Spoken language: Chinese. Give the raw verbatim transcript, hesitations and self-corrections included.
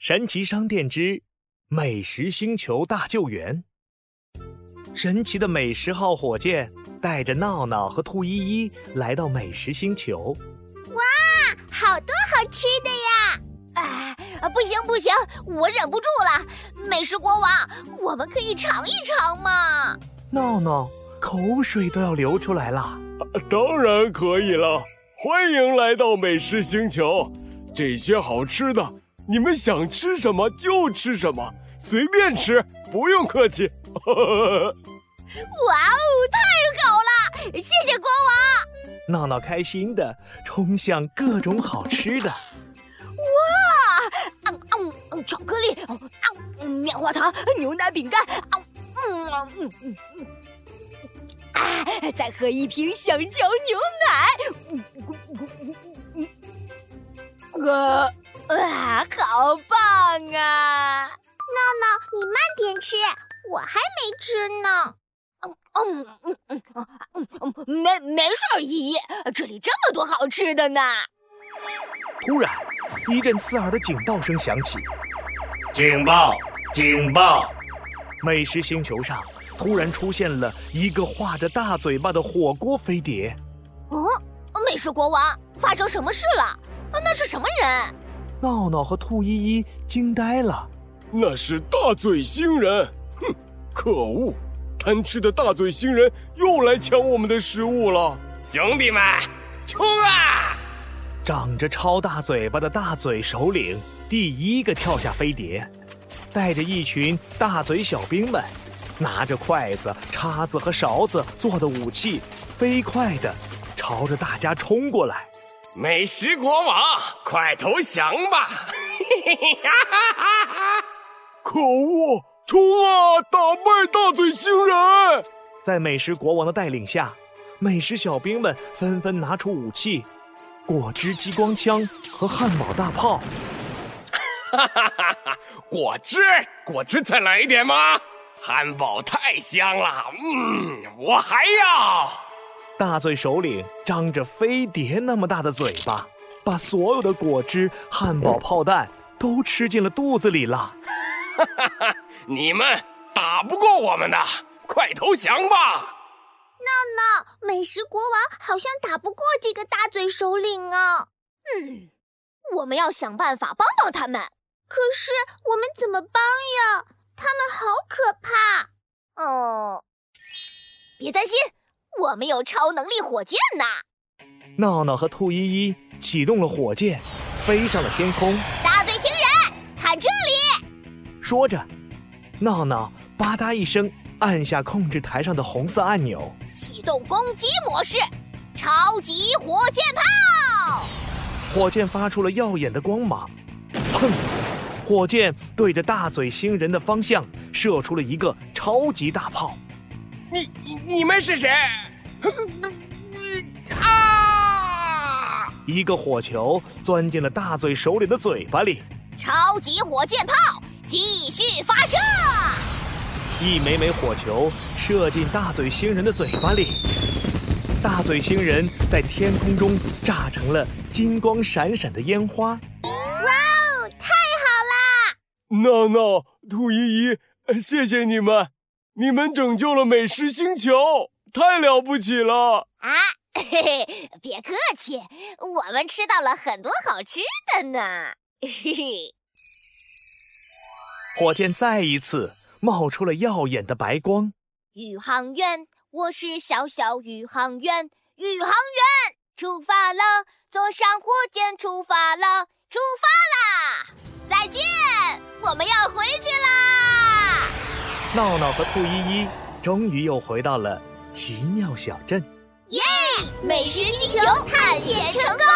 神奇商店之美食星球大救援。神奇的美食号火箭带着闹闹和兔依依来到美食星球。哇，好多好吃的呀！哎、啊，不行不行，我忍不住了！美食国王，我们可以尝一尝吗？闹闹口水都要流出来了。啊、当然可以了。 欢迎来到美食星球，这些好吃的，你们想吃什么就吃什么，随便吃，不用客气。哇哦，太好了，谢谢国王！闹闹开心的冲向各种好吃的。哇，嗯嗯嗯，巧克力，嗯嗯，棉花糖，牛奶饼干，嗯嗯嗯嗯。 啊！再喝一瓶香蕉牛奶，呃、啊，好棒啊！闹闹，你慢点吃，我还没吃呢。嗯嗯嗯嗯嗯嗯，没没事，依依，这里这么多好吃的呢。突然，一阵刺耳的警报声响起。警报！警报！美食星球上。 突然出现了一个画着大嘴巴的火锅飞碟。哦，美食国王，发生什么事了？那是什么人？闹闹和兔依依惊呆了。那是大嘴星人！哼，可恶，贪吃的大嘴星人又来抢我们的食物了！兄弟们，冲啊！长着超大嘴巴的大嘴首领第一个跳下飞碟，带着一群大嘴小兵们。 拿着筷子、叉子和勺子做的武器，飞快地朝着大家冲过来。美食国王，快投降吧！可恶，冲啊！打败大嘴星人！在美食国王的带领下，美食小兵们纷纷拿出武器：果汁激光枪和汉堡大炮。哈哈哈哈！果汁，果汁，再来一点吗？ 汉堡太香了，嗯，我还要。大嘴首领张着飞碟那么大的嘴巴，把所有的果汁、汉堡、炮弹都吃进了肚子里了。哈哈哈！你们打不过我们的，快投降吧！闹闹，美食国王好像打不过这个大嘴首领啊。嗯，我们要想办法帮帮他们。可是我们怎么帮呀？ 他们好可怕！哦，别担心，我们有超能力火箭呢。闹闹和兔依依启动了火箭，飞上了天空。大嘴星人，看这里！说着，闹闹吧嗒一声按下控制台上的红色按钮，启动攻击模式，超级火箭炮！火箭发出了耀眼的光芒，砰！ 火箭对着大嘴星人的方向射出了一个超级大炮。你你们是谁？啊！一个火球钻进了大嘴首领的嘴巴里。超级火箭炮继续发射！一枚枚火球射进大嘴星人的嘴巴里。大嘴星人在天空中炸成了金光闪闪的烟花。 闹闹，兔依依，谢谢你们，你们拯救了美食星球，太了不起了！啊，嘿嘿，别客气，我们吃到了很多好吃的呢。嘿嘿，火箭再一次冒出了耀眼的白光。宇航员，我是小小宇航员，宇航员，出发了，坐上火箭出发了，出发啦！ 再见，我们要回去啦！闹闹和兔依依终于又回到了奇妙小镇。耶！美食星球探险成功！